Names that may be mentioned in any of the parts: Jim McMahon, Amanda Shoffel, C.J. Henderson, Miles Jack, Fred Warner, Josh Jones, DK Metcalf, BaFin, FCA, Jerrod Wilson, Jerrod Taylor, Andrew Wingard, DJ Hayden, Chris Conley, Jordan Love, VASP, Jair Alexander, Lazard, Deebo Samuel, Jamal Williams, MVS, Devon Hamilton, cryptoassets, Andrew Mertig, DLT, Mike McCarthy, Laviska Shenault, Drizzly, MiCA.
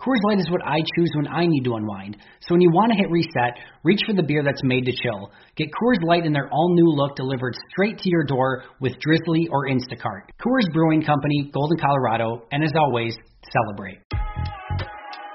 Coors Light is what I choose when I need to unwind. So when you want to hit reset, reach for the beer that's made to chill. Get Coors Light in their all-new look delivered straight to your door with Drizzly or Instacart. Coors Brewing Company, Golden, Colorado, and as always, celebrate.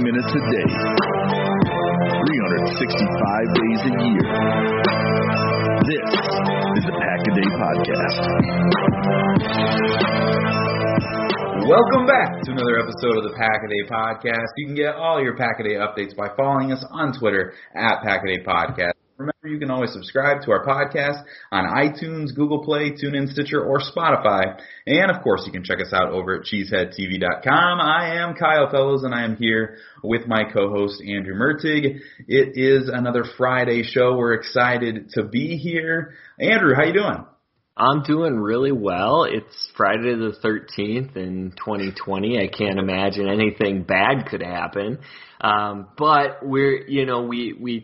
Minutes a day, 365 days a year. This is the Pack a Day Podcast. Welcome back to another episode of the Pack a Day Podcast. You can get all your Pack a Day updates by following us on Twitter at Pack a Day Podcast. Remember, you can always subscribe to our podcast on iTunes, Google Play, TuneIn, Stitcher, or Spotify. And, of course, you can check us out over at CheeseheadTV.com. I am Kyle Fellows, and I am here with my co-host, Andrew Mertig. It is another Friday show. We're excited to be here. Andrew, how you doing? I'm doing really well. It's Friday the 13th in 2020. I can't imagine anything bad could happen. But we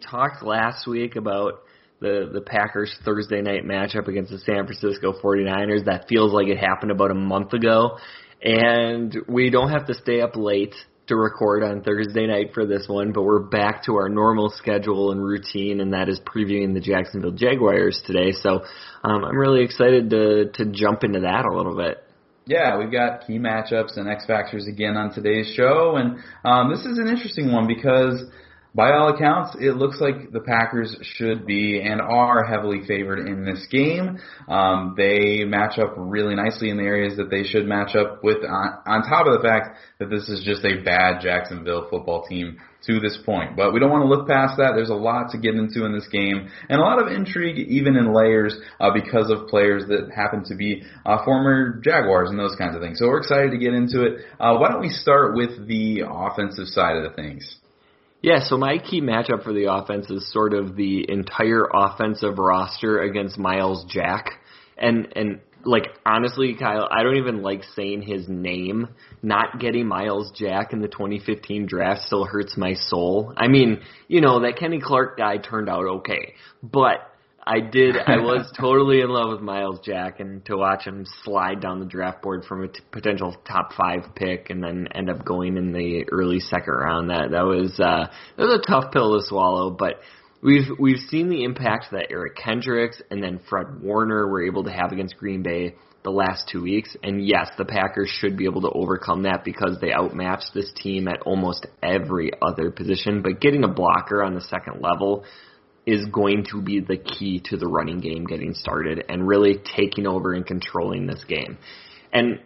talked last week about the Packers Thursday night matchup against the San Francisco 49ers. That feels like it happened about a month ago. And we don't have to stay up late to record on Thursday night for this one, but we're back to our normal schedule and routine, and that is previewing the Jacksonville Jaguars today. So I'm really excited to jump into that a little bit. Yeah, we've got key matchups and X Factors again on today's show, and this is an interesting one because by all accounts, it looks like the Packers should be and are heavily favored in this game. They match up really nicely in the areas that they should match up with, on top of the fact that this is just a bad Jacksonville football team to this point. But we don't want to look past that. There's a lot to get into in this game, and a lot of intrigue even in layers because of players that happen to be former Jaguars and those kinds of things. So we're excited to get into it. Why don't we start with the offensive side of the things? Yeah, so my key matchup for the offense is sort of the entire offensive roster against Miles Jack. And like, honestly, Kyle, I don't even like saying his name. Not getting Miles Jack in the 2015 draft still hurts my soul. I mean, that Kenny Clark guy turned out okay. But I was totally in love with Miles Jack, and to watch him slide down the draft board from a potential top 5 pick and then end up going in the early second round, that was a tough pill to swallow. But We've seen the impact that Eric Kendricks and then Fred Warner were able to have against Green Bay the last 2 weeks. And yes, the Packers should be able to overcome that because they outmatched this team at almost every other position. But getting a blocker on the second level is going to be the key to the running game getting started and really taking over and controlling this game. And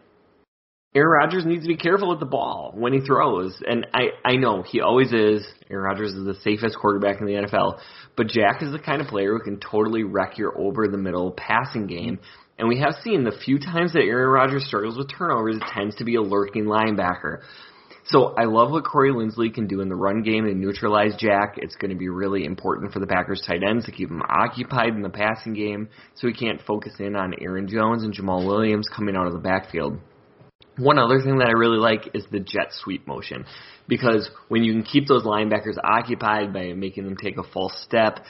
Aaron Rodgers needs to be careful with the ball when he throws. And I know he always is. Aaron Rodgers is the safest quarterback in the NFL. But Jack is the kind of player who can totally wreck your over-the-middle passing game. And we have seen the few times that Aaron Rodgers struggles with turnovers, it tends to be a lurking linebacker. So I love what Corey Linsley can do in the run game and neutralize Jack. It's going to be really important for the Packers tight ends to keep him occupied in the passing game so he can't focus in on Aaron Jones and Jamal Williams coming out of the backfield. One other thing that I really like is the jet sweep motion, because when you can keep those linebackers occupied by making them take a false step,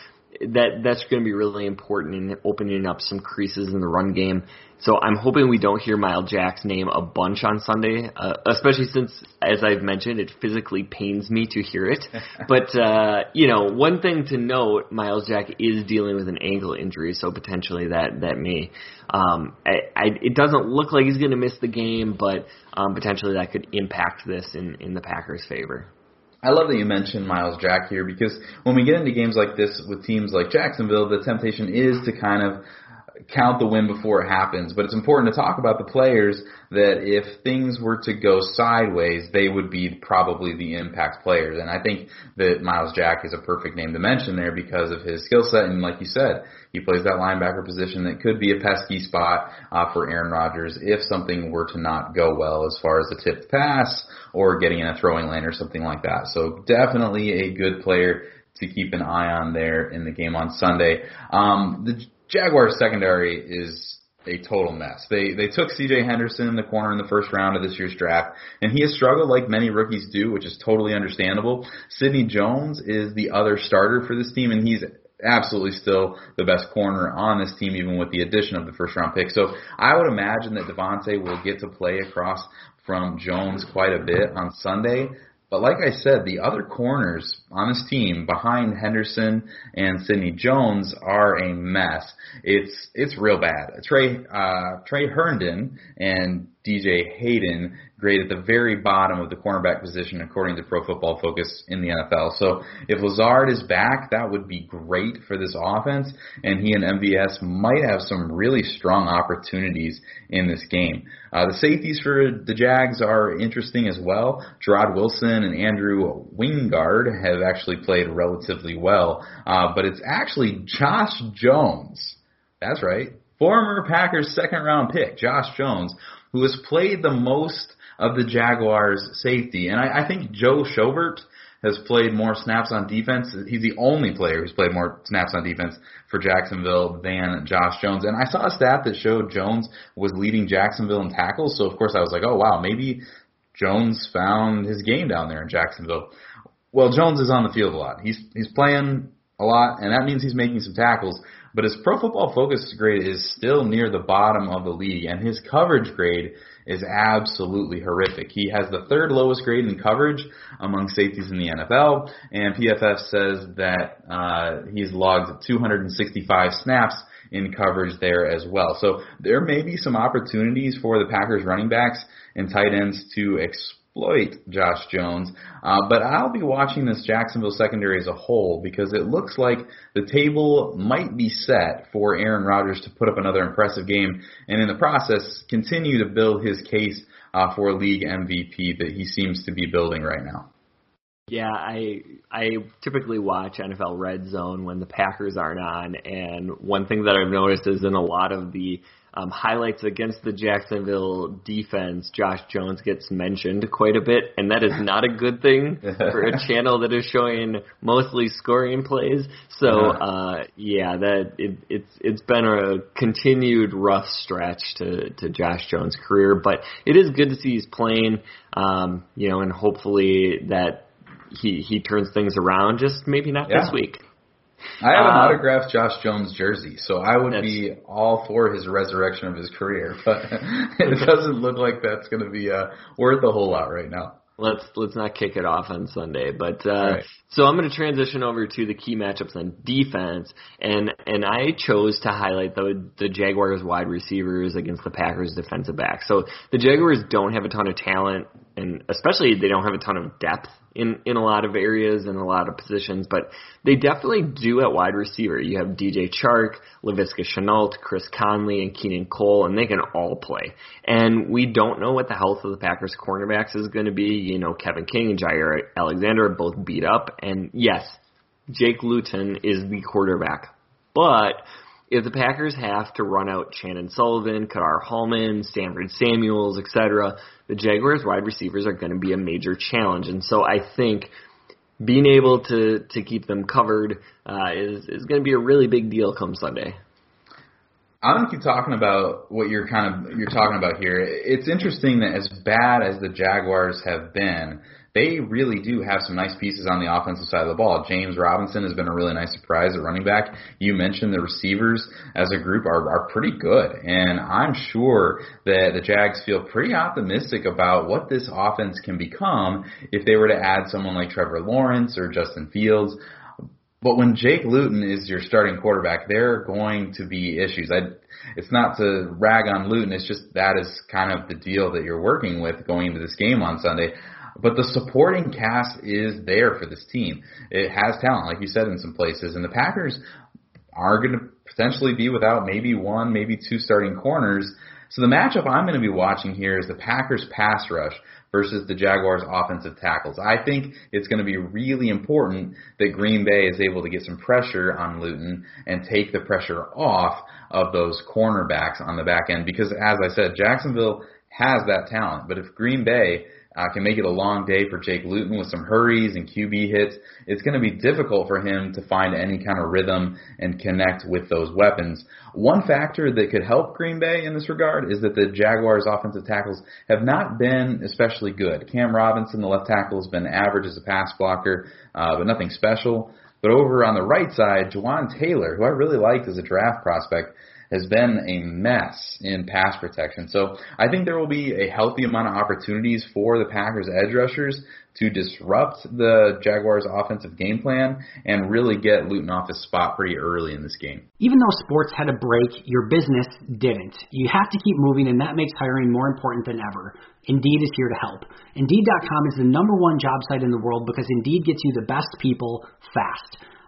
that's going to be really important in opening up some creases in the run game. So I'm hoping we don't hear Miles Jack's name a bunch on Sunday, especially since, as I've mentioned, it physically pains me to hear it. But, one thing to note, Miles Jack is dealing with an ankle injury, so potentially that may it doesn't look like he's going to miss the game, but potentially that could impact this in the Packers' favor. I love that you mentioned Miles Jack here, because when we get into games like this with teams like Jacksonville, the temptation is to kind of count the win before it happens. But it's important to talk about the players that if things were to go sideways, they would be probably the impact players. And I think that Miles Jack is a perfect name to mention there because of his skill set. And like you said, he plays that linebacker position that could be a pesky spot for Aaron Rodgers if something were to not go well as far as a tipped pass or getting in a throwing lane or something like that. So definitely a good player to keep an eye on there in the game on Sunday. The Jaguars secondary is a total mess. They took C.J. Henderson, the corner, in the first round of this year's draft, and he has struggled like many rookies do, which is totally understandable. Sidney Jones is the other starter for this team, and he's absolutely still the best corner on this team, even with the addition of the first-round pick. So I would imagine that Devontae will get to play across from Jones quite a bit on Sunday. But like I said, the other corners on this team behind Henderson and Sidney Jones are a mess. It's real bad. Trey Herndon and DJ Hayden grade at the very bottom of the cornerback position according to Pro Football Focus in the NFL. So if Lazard is back, that would be great for this offense, and he and MVS might have some really strong opportunities in this game. The safeties for the Jags are interesting as well. Jerrod Wilson and Andrew Wingard have actually played relatively well, but it's actually Josh Jones. That's right. Former Packers second-round pick, Josh Jones, who has played the most of the Jaguars' safety. And I think Joe Schobert has played more snaps on defense. He's the only player who's played more snaps on defense for Jacksonville than Josh Jones. And I saw a stat that showed Jones was leading Jacksonville in tackles. So, of course, I was like, oh, wow, maybe Jones found his game down there in Jacksonville. Well, Jones is on the field a lot. He's playing a lot, and that means he's making some tackles. But his Pro Football Focus grade is still near the bottom of the league, and his coverage grade is absolutely horrific. He has the third lowest grade in coverage among safeties in the NFL, and PFF says that he's logged 265 snaps in coverage there as well. So there may be some opportunities for the Packers running backs and tight ends to exploit Josh Jones, but I'll be watching this Jacksonville secondary as a whole because it looks like the table might be set for Aaron Rodgers to put up another impressive game and in the process continue to build his case for league MVP that he seems to be building right now. Yeah, I typically watch NFL Red Zone when the Packers aren't on, and one thing that I've noticed is in a lot of the highlights against the Jacksonville defense, Josh Jones gets mentioned quite a bit, and that is not a good thing for a channel that is showing mostly scoring plays. So, it's been a continued rough stretch to Josh Jones' career, but it is good to see he's playing, and hopefully that he turns things around, just maybe not this week. I have an autographed Josh Jones jersey, so I would be all for his resurrection of his career. But it doesn't look like that's going to be worth a whole lot right now. Let's not kick it off on Sunday. But right. So I'm going to transition over to the key matchups on defense, and I chose to highlight the Jaguars wide receivers against the Packers defensive back. So the Jaguars don't have a ton of talent, and especially they don't have a ton of depth in a lot of areas and a lot of positions, but they definitely do at wide receiver. You have DJ Chark, Laviska Shenault, Chris Conley, and Keenan Cole, and they can all play. And we don't know what the health of the Packers cornerbacks is going to be. You know, Kevin King and Jair Alexander are both beat up. And yes, Jake Luton is the quarterback. But if the Packers have to run out Shannon Sullivan, Kadar Hallman, Stanford Samuels, etc., the Jaguars wide receivers are going to be a major challenge. And so I think being able to keep them covered is going to be a really big deal come Sunday. I'm going to keep talking about what you're talking about here. It's interesting that as bad as the Jaguars have been, they really do have some nice pieces on the offensive side of the ball. James Robinson has been a really nice surprise at running back. You mentioned the receivers as a group are pretty good, and I'm sure that the Jags feel pretty optimistic about what this offense can become if they were to add someone like Trevor Lawrence or Justin Fields. But when Jake Luton is your starting quarterback, there are going to be issues. It's not to rag on Luton. It's just that is kind of the deal that you're working with going into this game on Sunday. But the supporting cast is there for this team. It has talent, like you said, in some places. And the Packers are going to potentially be without maybe one, maybe two starting corners. So the matchup I'm going to be watching here is the Packers pass rush versus the Jaguars offensive tackles. I think it's going to be really important that Green Bay is able to get some pressure on Luton and take the pressure off of those cornerbacks on the back end. Because, as I said, Jacksonville has that talent. But if Green Bay can make it a long day for Jake Luton with some hurries and QB hits, it's going to be difficult for him to find any kind of rhythm and connect with those weapons. One factor that could help Green Bay in this regard is that the Jaguars' offensive tackles have not been especially good. Cam Robinson, the left tackle, has been average as a pass blocker, but nothing special. But over on the right side, Jawaan Taylor, who I really liked as a draft prospect, has been a mess in pass protection. So I think there will be a healthy amount of opportunities for the Packers' edge rushers to disrupt the Jaguars' offensive game plan and really get Luton off his spot pretty early in this game. Even though sports had a break, your business didn't. You have to keep moving, and that makes hiring more important than ever. Indeed is here to help. Indeed.com is the #1 job site in the world because Indeed gets you the best people fast.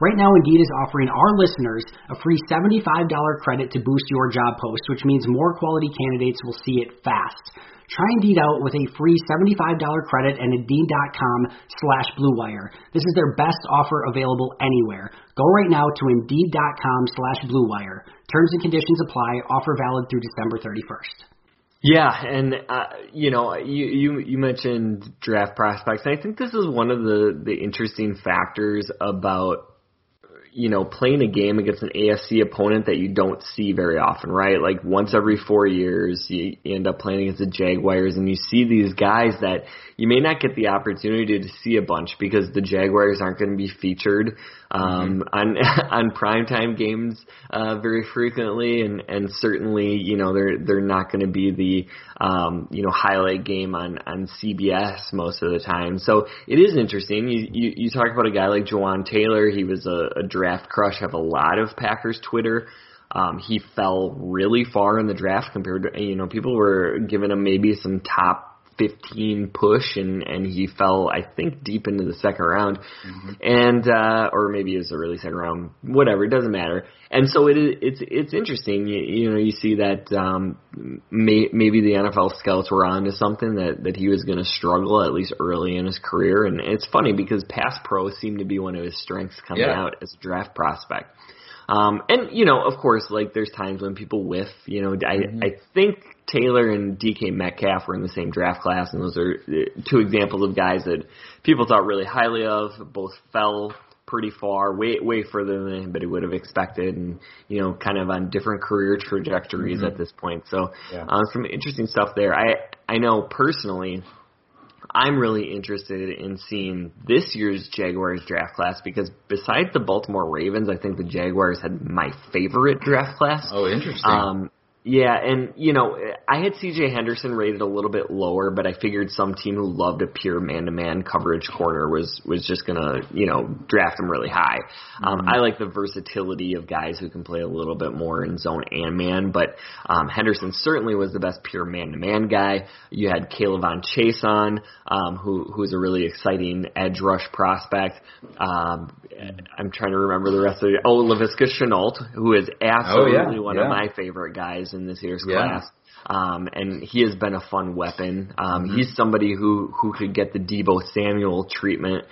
Right now, Indeed is offering our listeners a free $75 credit to boost your job post, which means more quality candidates will see it fast. Try Indeed out with a free $75 credit at Indeed.com/BlueWire. This is their best offer available anywhere. Go right now to Indeed.com/BlueWire. Terms and conditions apply. Offer valid through December 31st. Yeah, and you mentioned draft prospects, and I think this is one of the interesting factors about playing a game against an AFC opponent that you don't see very often, right? Like once every 4 years, you end up playing against the Jaguars, and you see these guys that you may not get the opportunity to see a bunch because the Jaguars aren't going to be featured on primetime games very frequently, and certainly they're not going to be the highlight game on CBS most of the time. So it is interesting. You talk about a guy like Jawaan Taylor. He was a draft crush of a lot of Packers Twitter. He fell really far in the draft compared to, people were giving him maybe some top 15 push, and he fell, I think, deep into the second round. Mm-hmm. And, or maybe it was the really second round, whatever, it doesn't matter. And so it's interesting. You see that, maybe the NFL scouts were onto something that he was going to struggle at least early in his career. And it's funny because pass pro seemed to be one of his strengths coming out as a draft prospect. And, you know, of course, like, there's times when people whiff. You know, I think Taylor and DK Metcalf were in the same draft class, and those are two examples of guys that people thought really highly of, both fell pretty far, way further than anybody would have expected, and, you know, kind of on different career trajectories at this point. So some interesting stuff there. I know personally I'm really interested in seeing this year's Jaguars draft class, because besides the Baltimore Ravens, I think the Jaguars had my favorite draft class. Oh, interesting. Yeah, and, you know, I had C.J. Henderson rated a little bit lower, but I figured some team who loved a pure man-to-man coverage corner was just going to, you know, draft him really high. I like the versatility of guys who can play a little bit more in zone and man, but Henderson certainly was the best pure man-to-man guy. You had Kayvon Chase on, who's a really exciting edge rush prospect. I'm trying to remember the rest of it. Oh, Laviska Shenault, who is absolutely one of my favorite guys in this year's class. And he has been a fun weapon. He's somebody who could get the Deebo Samuel treatment,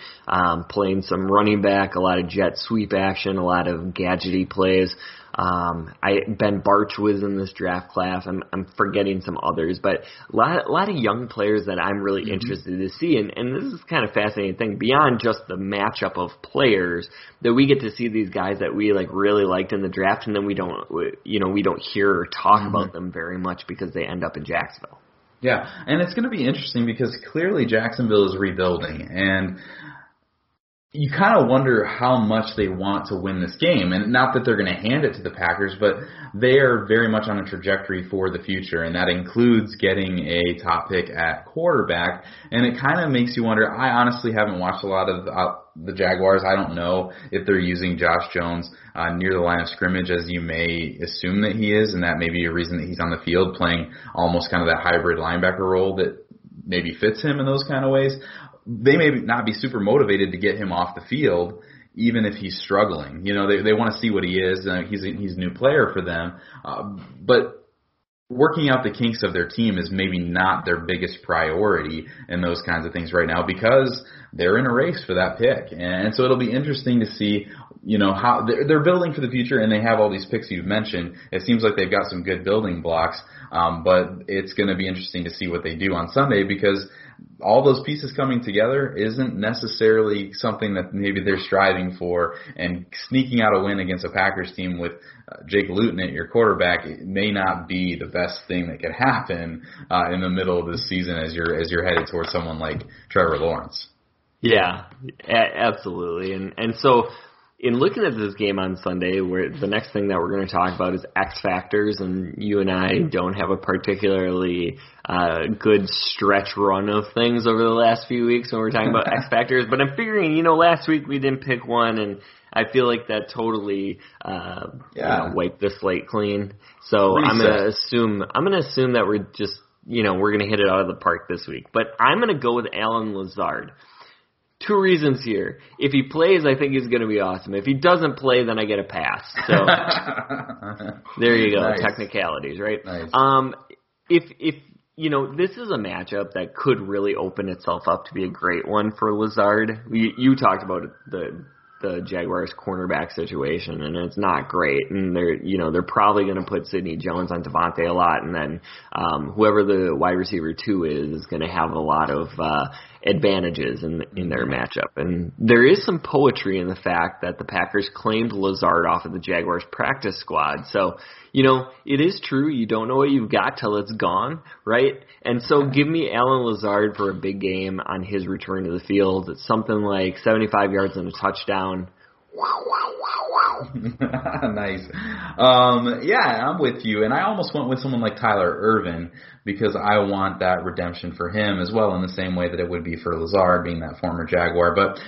playing some running back, a lot of jet sweep action, a lot of gadgety plays. Ben Barch was in this draft class. I'm forgetting some others, but a lot of young players that I'm really interested to see. And this is kind of fascinating thing beyond just the matchup of players, that we get to see these guys that we like really liked in the draft, and then we don't hear or talk about them very much because they end up in Jacksonville. Yeah, and it's going to be interesting because clearly Jacksonville is rebuilding, and you kind of wonder how much they want to win this game. And not that they're going to hand it to the Packers, but they are very much on a trajectory for the future, and that includes getting a top pick at quarterback. And it kind of makes you wonder. I honestly haven't watched a lot of the Jaguars. I don't know if they're using Josh Jones near the line of scrimmage, as you may assume that he is, and that may be a reason that he's on the field playing almost kind of that hybrid linebacker role that maybe fits him in those kind of ways. They may not be super motivated to get him off the field, even if he's struggling. You know, they want to see what he is. He's a new player for them. But working out the kinks of their team is maybe not their biggest priority and those kinds of things right now, because they're in a race for that pick. And so it'll be interesting to see, you know, how they're building for the future, and they have all these picks you've mentioned. It seems like they've got some good building blocks, but it's going to be interesting to see what they do on Sunday, because all those pieces coming together isn't necessarily something that maybe they're striving for, and sneaking out a win against a Packers team with Jake Luton at your quarterback, it may not be the best thing that could happen in the middle of the season as you're headed towards someone like Trevor Lawrence. Yeah, absolutely. And so in looking at this game on Sunday, where the next thing that we're going to talk about is X factors, and you and I don't have a particularly good stretch run of things over the last few weeks when we're talking about X factors, but I'm figuring, you know, last week we didn't pick one, and I feel like that totally wiped the slate clean. So reset. I'm going to assume that we're just, you know, we're going to hit it out of the park this week. But I'm going to go with Alan Lazard. Two reasons here. If he plays, I think he's going to be awesome. If he doesn't play, then I get a pass. So there you go. Nice. Technicalities, right? Nice. If you know, this is a matchup that could really open itself up to be a great one for Lazard. You talked about the Jaguars cornerback situation, and it's not great. And they're probably going to put Sidney Jones on Devontae a lot, and then whoever the wide receiver 2 is going to have a lot of advantages in their matchup. And there is some poetry in the fact that the Packers claimed Lazard off of the Jaguars practice squad. So, you know, it is true. You don't know what you've got till it's gone, right? And so give me Alan Lazard for a big game on his return to the field. It's something like 75 yards and a touchdown. Wow, wow, wow, wow. Nice. Yeah, I'm with you. And I almost went with someone like Tyler Ervin, because I want that redemption for him as well, in the same way that it would be for Lazard, being that former Jaguar. But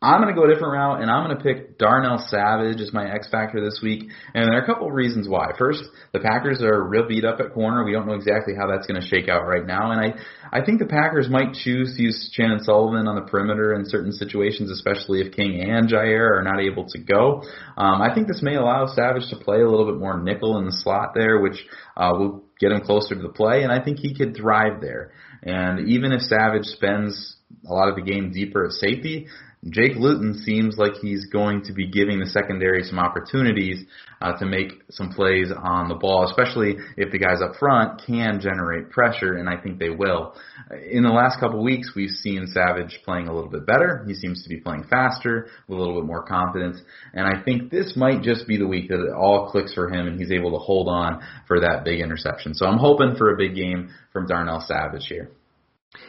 I'm going to go a different route, and I'm going to pick Darnell Savage as my X factor this week. And there are a couple of reasons why. First, the Packers are real beat up at corner. We don't know exactly how that's going to shake out right now. And I think the Packers might choose to use Shannon Sullivan on the perimeter in certain situations, especially if King and Jair are not able to go. I think this may allow Savage to play a little bit more nickel in the slot there, which will get him closer to the play. And I think he could thrive there. And even if Savage spends a lot of the game deeper at safety, Jake Luton seems like he's going to be giving the secondary some opportunities to make some plays on the ball, especially if the guys up front can generate pressure, and I think they will. In the last couple weeks, we've seen Savage playing a little bit better. He seems to be playing faster, with a little bit more confidence, and I think this might just be the week that it all clicks for him and he's able to hold on for that big interception. So I'm hoping for a big game from Darnell Savage here.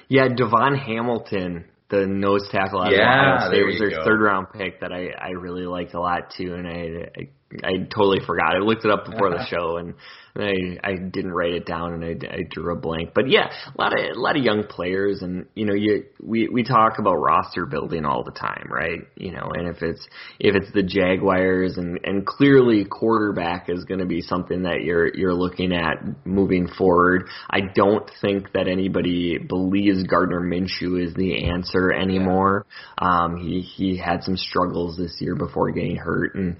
Yeah, Devon Hamilton, the nose tackle out of Ohio State, was their third-round pick that I really liked a lot, too, and I totally forgot. I looked it up before the show, and I didn't write it down, and I drew a blank. But, yeah, a lot of young players, and, you know, we talk about roster building all the time, right? You know, and if it's the Jaguars, and clearly quarterback is going to be something that you're looking at moving forward. I don't think that anybody believes Gardner Minshew is the answer anymore. He had some struggles this year before getting hurt, and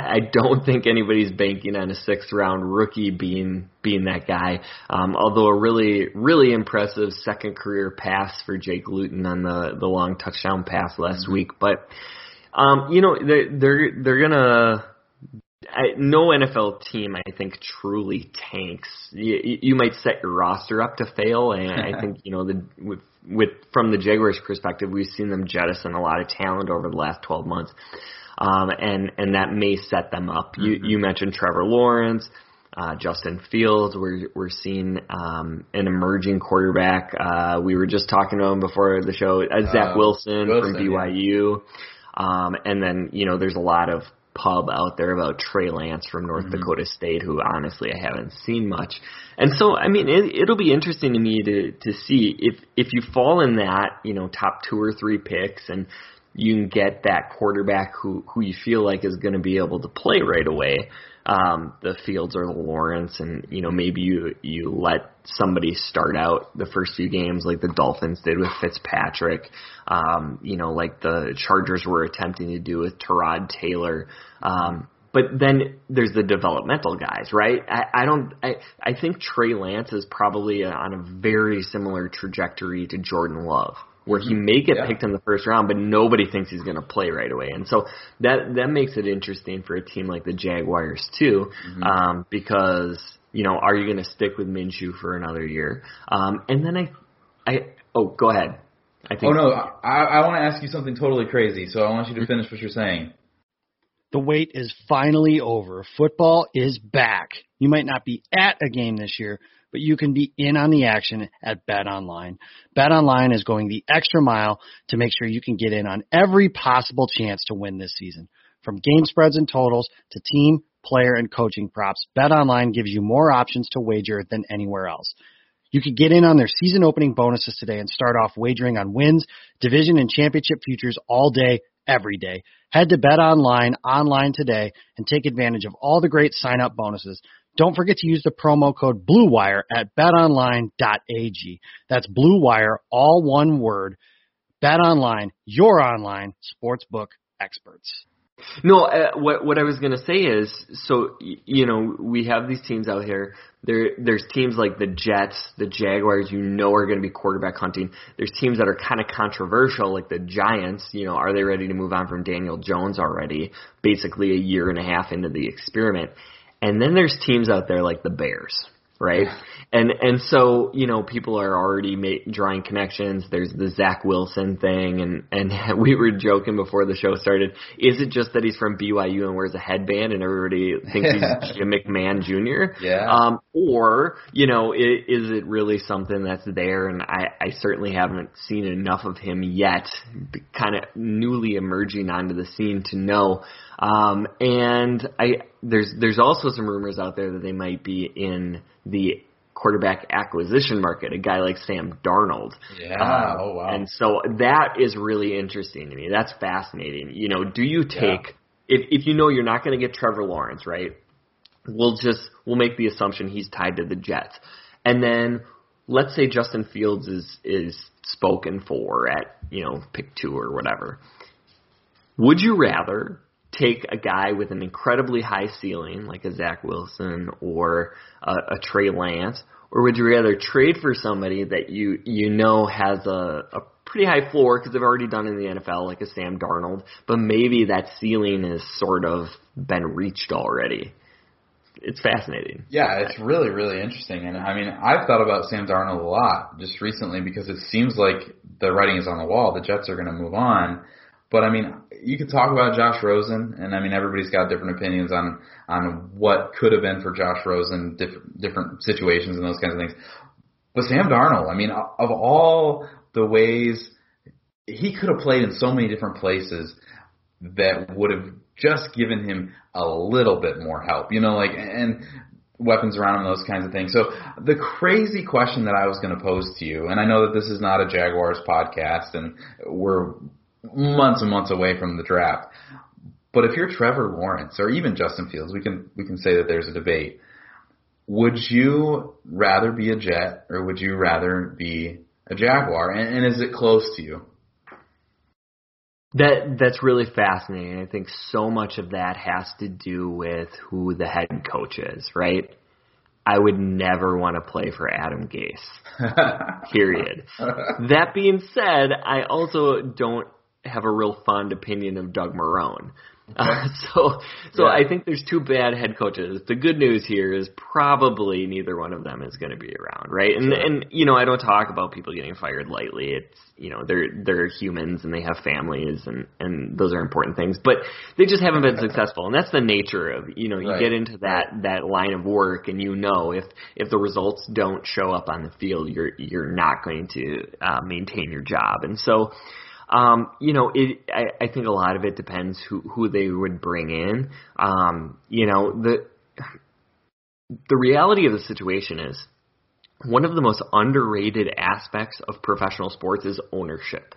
I don't think anybody's banking on a sixth-round rookie being that guy, although a really, really impressive second career pass for Jake Luton on the long touchdown pass last week. But, you know, they're going to – no NFL team, I think, truly tanks. You might set your roster up to fail, and I think, you know, from the Jaguars' perspective, we've seen them jettison a lot of talent over the last 12 months. And that may set them up. You mentioned Trevor Lawrence, Justin Fields. We're seeing an emerging quarterback. We were just talking to him before the show, Zach Wilson from BYU. Yeah. And then, you know, there's a lot of pub out there about Trey Lance from North Dakota State, who honestly I haven't seen much. And so, I mean, it'll be interesting to me to see if you fall in that, you know, top two or three picks, and you can get that quarterback who you feel like is going to be able to play right away, the Fields or the Lawrence, and, you know, maybe you let somebody start out the first few games like the Dolphins did with Fitzpatrick, you know, like the Chargers were attempting to do with Jerrod Taylor. But then there's the developmental guys, right? I think Trey Lance is probably on a very similar trajectory to Jordan Love, where he may get picked in the first round, but nobody thinks he's going to play right away. And so that makes it interesting for a team like the Jaguars, too, because, you know, are you going to stick with Minshew for another year? And then go ahead. I want to ask you something totally crazy, so I want you to finish what you're saying. The wait is finally over. Football is back. You might not be at a game this year, but you can be in on the action at BetOnline. BetOnline is going the extra mile to make sure you can get in on every possible chance to win this season. From game spreads and totals to team, player, and coaching props, BetOnline gives you more options to wager than anywhere else. You can get in on their season opening bonuses today and start off wagering on wins, division, and championship futures all day, every day. Head to BetOnline online today and take advantage of all the great sign-up bonuses. Don't forget to use the promo code BLUEWIRE at betonline.ag. That's BLUEWIRE, all one word. BetOnline, your online sportsbook experts. No, what I was going to say is, so, you know, we have these teams out here. There's teams like the Jets, the Jaguars, you know, are going to be quarterback hunting. There's teams that are kind of controversial, like the Giants. You know, are they ready to move on from Daniel Jones already, basically a year and a half into the experiment? And then there's teams out there like the Bears, right? Yeah. And so, you know, people are already drawing connections. There's the Zach Wilson thing, and we were joking before the show started. Is it just that he's from BYU and wears a headband and everybody thinks he's Jim McMahon Jr.? Yeah. Or, you know, is it really something that's there? And I certainly haven't seen enough of him yet, kind of newly emerging onto the scene to know. There's also some rumors out there that they might be in the quarterback acquisition market, a guy like Sam Darnold. Yeah. Oh, wow. And so that is really interesting to me. That's fascinating. You know, do you take if you know you're not going to get Trevor Lawrence, right? We'll make the assumption he's tied to the Jets. And then let's say Justin Fields is spoken for at, you know, pick 2 or whatever. Would you rather take a guy with an incredibly high ceiling, like a Zach Wilson or a Trey Lance, or would you rather trade for somebody that you know has a pretty high floor because they've already done in the NFL, like a Sam Darnold, but maybe that ceiling has sort of been reached already. It's fascinating. Yeah, it's really, really interesting. And, I mean, I've thought about Sam Darnold a lot just recently because it seems like the writing is on the wall. The Jets are going to move on. But, I mean, you could talk about Josh Rosen, and, I mean, everybody's got different opinions on what could have been for Josh Rosen, different situations and those kinds of things. But Sam Darnold, I mean, of all the ways he could have played in so many different places that would have just given him a little bit more help, you know, like, and weapons around him, those kinds of things. So the crazy question that I was going to pose to you, and I know that this is not a Jaguars podcast and we're months and months away from the draft, but if you're Trevor Lawrence or even Justin Fields, we can say that there's a debate. Would you rather be a Jet or would you rather be a Jaguar? And is it close to you? That's really fascinating. I think so much of that has to do with who the head coach is, right? I would never want to play for Adam Gase, period. That being said, I also don't have a real fond opinion of Doug Marrone. So yeah. I think there's two bad head coaches. The good news here is probably neither one of them is going to be around, right? And sure. And you know, I don't talk about people getting fired lightly. It's, you know, they're humans and they have families and those are important things. But they just haven't been successful, and that's the nature of, you know, you right. get into that line of work, and you know, if the results don't show up on the field, you're not going to maintain your job, and so. You know, I think a lot of it depends who they would bring in. You know, the reality of the situation is one of the most underrated aspects of professional sports is ownership,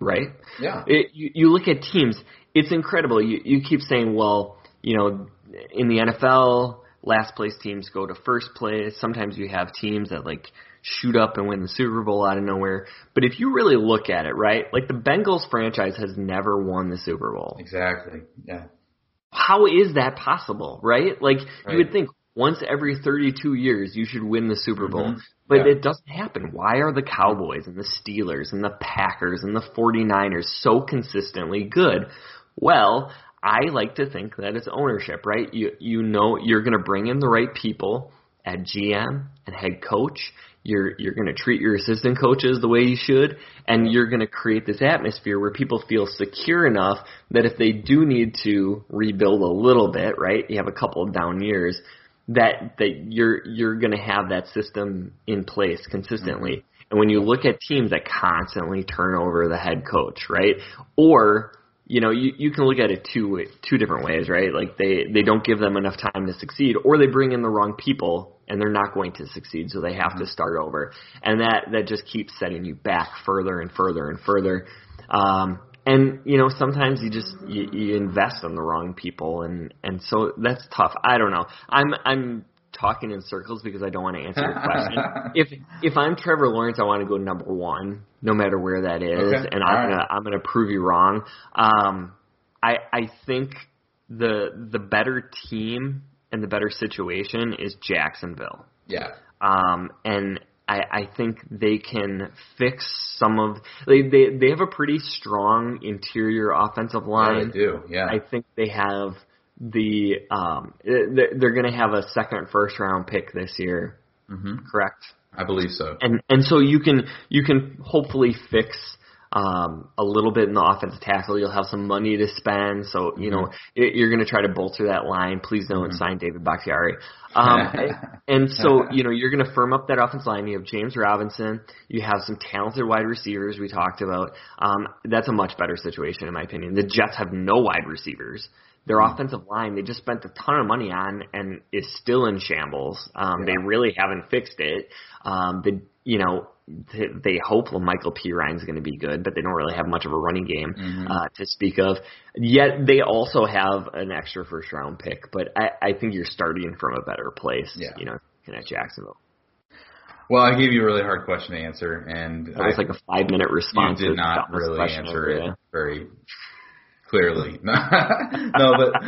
right? Yeah. You look at teams, it's incredible. You keep saying, well, you know, in the NFL, last place teams go to first place. Sometimes you have teams that, like, shoot up and win the Super Bowl out of nowhere. But if you really look at it, right, like the Bengals franchise has never won the Super Bowl. Exactly, yeah. How is that possible, right? Like right. you would think once every 32 years you should win the Super Bowl, mm-hmm. but yeah. it doesn't happen. Why are the Cowboys and the Steelers and the Packers and the 49ers so consistently good? Well, I like to think that it's ownership, right? You know you're going to bring in the right people at GM and head coach. You're going to treat your assistant coaches the way you should, and you're going to create this atmosphere where people feel secure enough that if they do need to rebuild a little bit, right, you have a couple of down years, that you're going to have that system in place consistently. Mm-hmm. And when you look at teams that constantly turn over the head coach, right, or you know, you can look at it two different ways, right? Like they don't give them enough time to succeed, or they bring in the wrong people and they're not going to succeed, so they have to start over. And that just keeps setting you back further and further and further. And, you know, sometimes you just you invest in the wrong people, and so that's tough. I don't know. I'm talking in circles because I don't want to answer your question. If I'm Trevor Lawrence, I want to go number one, no matter where that is, okay. and I'm gonna prove you wrong. I think the better team and the better situation is Jacksonville. Yeah. And I think they can fix some of they have a pretty strong interior offensive line. Yeah, they do. Yeah. I think they have. They're going to have a second first-round pick this year, mm-hmm. correct? I believe so. And so you can hopefully fix a little bit in the offensive tackle. You'll have some money to spend, so you mm-hmm. know you're going to try to bolster that line. Please don't mm-hmm. sign David Bakhtiari. And so you know you're going to firm up that offensive line. You have James Robinson. You have some talented wide receivers we talked about. That's a much better situation in my opinion. The Jets have no wide receivers. Their offensive line, they just spent a ton of money on and is still in shambles. Yeah. They really haven't fixed it. They hope Michael Pirine is going to be good, but they don't really have much of a running game mm-hmm. To speak of. Yet they also have an extra first-round pick, but I think you're starting from a better place, yeah. you know, at Jacksonville. Well, I gave you a really hard question to answer, and that was like a 5-minute response. You did not really answer it very Clearly. No, but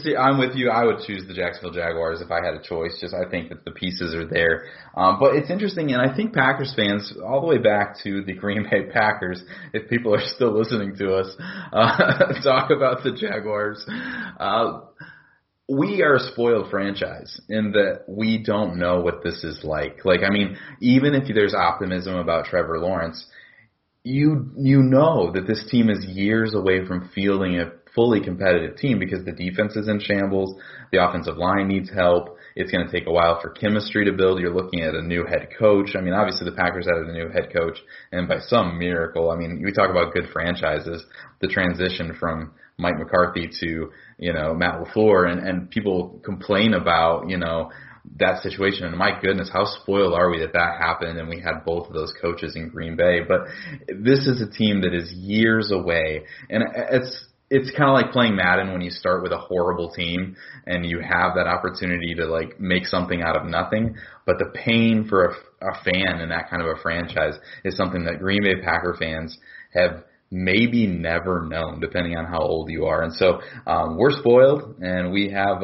see, I'm with you. I would choose the Jacksonville Jaguars if I had a choice. Just I think that the pieces are there. But it's interesting, and I think Packers fans, all the way back to the Green Bay Packers, if people are still listening to us, talk about the Jaguars. We are a spoiled franchise in that we don't know what this is like. Like, I mean, even if there's optimism about Trevor Lawrence, you know that this team is years away from fielding a fully competitive team because the defense is in shambles, the offensive line needs help, it's going to take a while for chemistry to build, you're looking at a new head coach. I mean, obviously the Packers had a new head coach, and by some miracle, I mean, we talk about good franchises, the transition from Mike McCarthy to, you know, Matt LaFleur, and people complain about, you know, that situation, and my goodness, how spoiled are we that that happened and we had both of those coaches in Green Bay. But this is a team that is years away, and it's kind of like playing Madden when you start with a horrible team and you have that opportunity to, like, make something out of nothing. But the pain for a fan in that kind of a franchise is something that Green Bay Packer fans have maybe never known, depending on how old you are. And so we're spoiled, and we have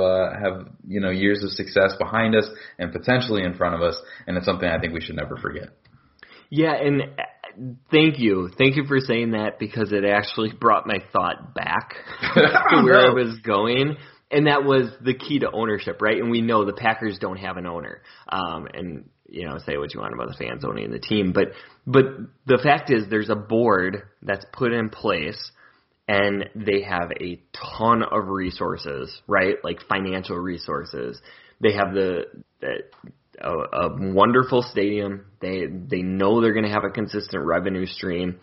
you know, years of success behind us and potentially in front of us, and it's something I think we should never forget. Yeah, and thank you for saying that, because it actually brought my thought back to where I was going. And that was the key to ownership, right? And we know the Packers don't have an owner. And, you know, say what you want about the fans owning the team. But the fact is there's a board that's put in place, and they have a ton of resources, right? Like financial resources. They have a wonderful stadium. They know they're going to have a consistent revenue stream.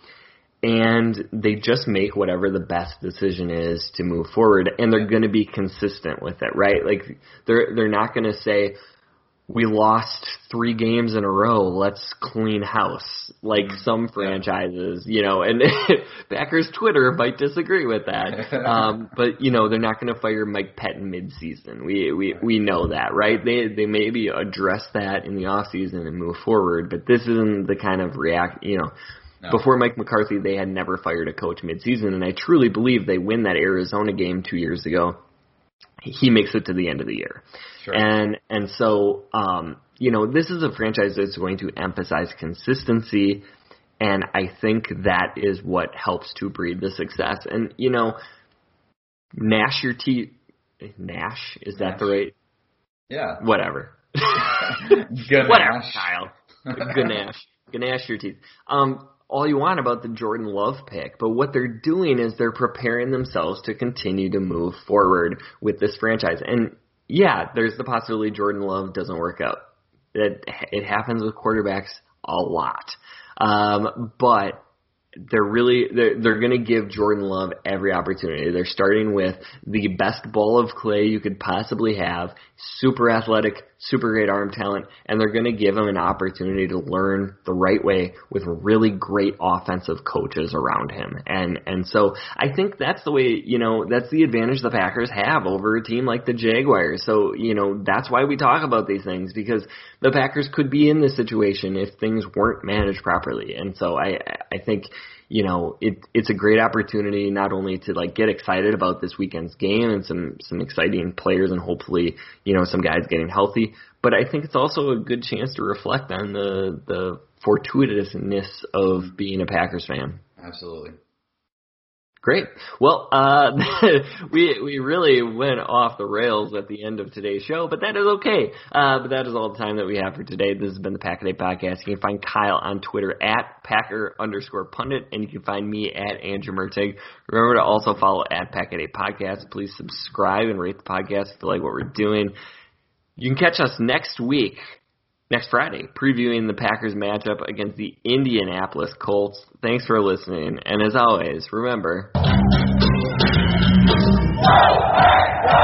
And they just make whatever the best decision is to move forward, and they're going to be consistent with it, right? Like they're not going to say, we lost 3 games in a row, let's clean house, like some franchises, you know. And Packers Twitter might disagree with that, but you know, they're not going to fire Mike Pettin midseason. We know that, right? They maybe address that in the off season and move forward, but this isn't the kind of you know. Before Mike McCarthy, they had never fired a coach midseason, and I truly believe they win that Arizona game 2 years ago. He makes it to the end of the year. Sure. And so, you know, this is a franchise that's going to emphasize consistency, and I think that is what helps to breed the success. And, you know, gnash your teeth. Gnash? Is that the right? Yeah. Whatever. Ganache. Whatever, child. Ganache. Ganache your teeth. All you want about the Jordan Love pick, but what they're doing is they're preparing themselves to continue to move forward with this franchise. And yeah, there's the possibility Jordan Love doesn't work out. It happens with quarterbacks a lot. But they're going to give Jordan Love every opportunity. They're starting with the best ball of clay you could possibly have, super athletic, super great arm talent, and they're going to give him an opportunity to learn the right way with really great offensive coaches around him. And so I think that's the way, you know, that's the advantage the Packers have over a team like the Jaguars. So, you know, that's why we talk about these things, because the Packers could be in this situation if things weren't managed properly. And so I think, you know, it's a great opportunity not only to, like, get excited about this weekend's game and some exciting players and hopefully, you know, some guys getting healthy, but I think it's also a good chance to reflect on the fortuitousness of being a Packers fan. Absolutely. Great. Well, we really went off the rails at the end of today's show, but that is okay. But that is all the time that we have for today. This has been the Packer Day Podcast. You can find Kyle on Twitter at Packer_pundit, and you can find me at Andrew Mertig. Remember to also follow at Packer Day Podcast. Please subscribe and rate the podcast if you like what we're doing. You can catch us next week. Next Friday, previewing the Packers matchup against the Indianapolis Colts. Thanks for listening, and as always, remember... Go Pack, go!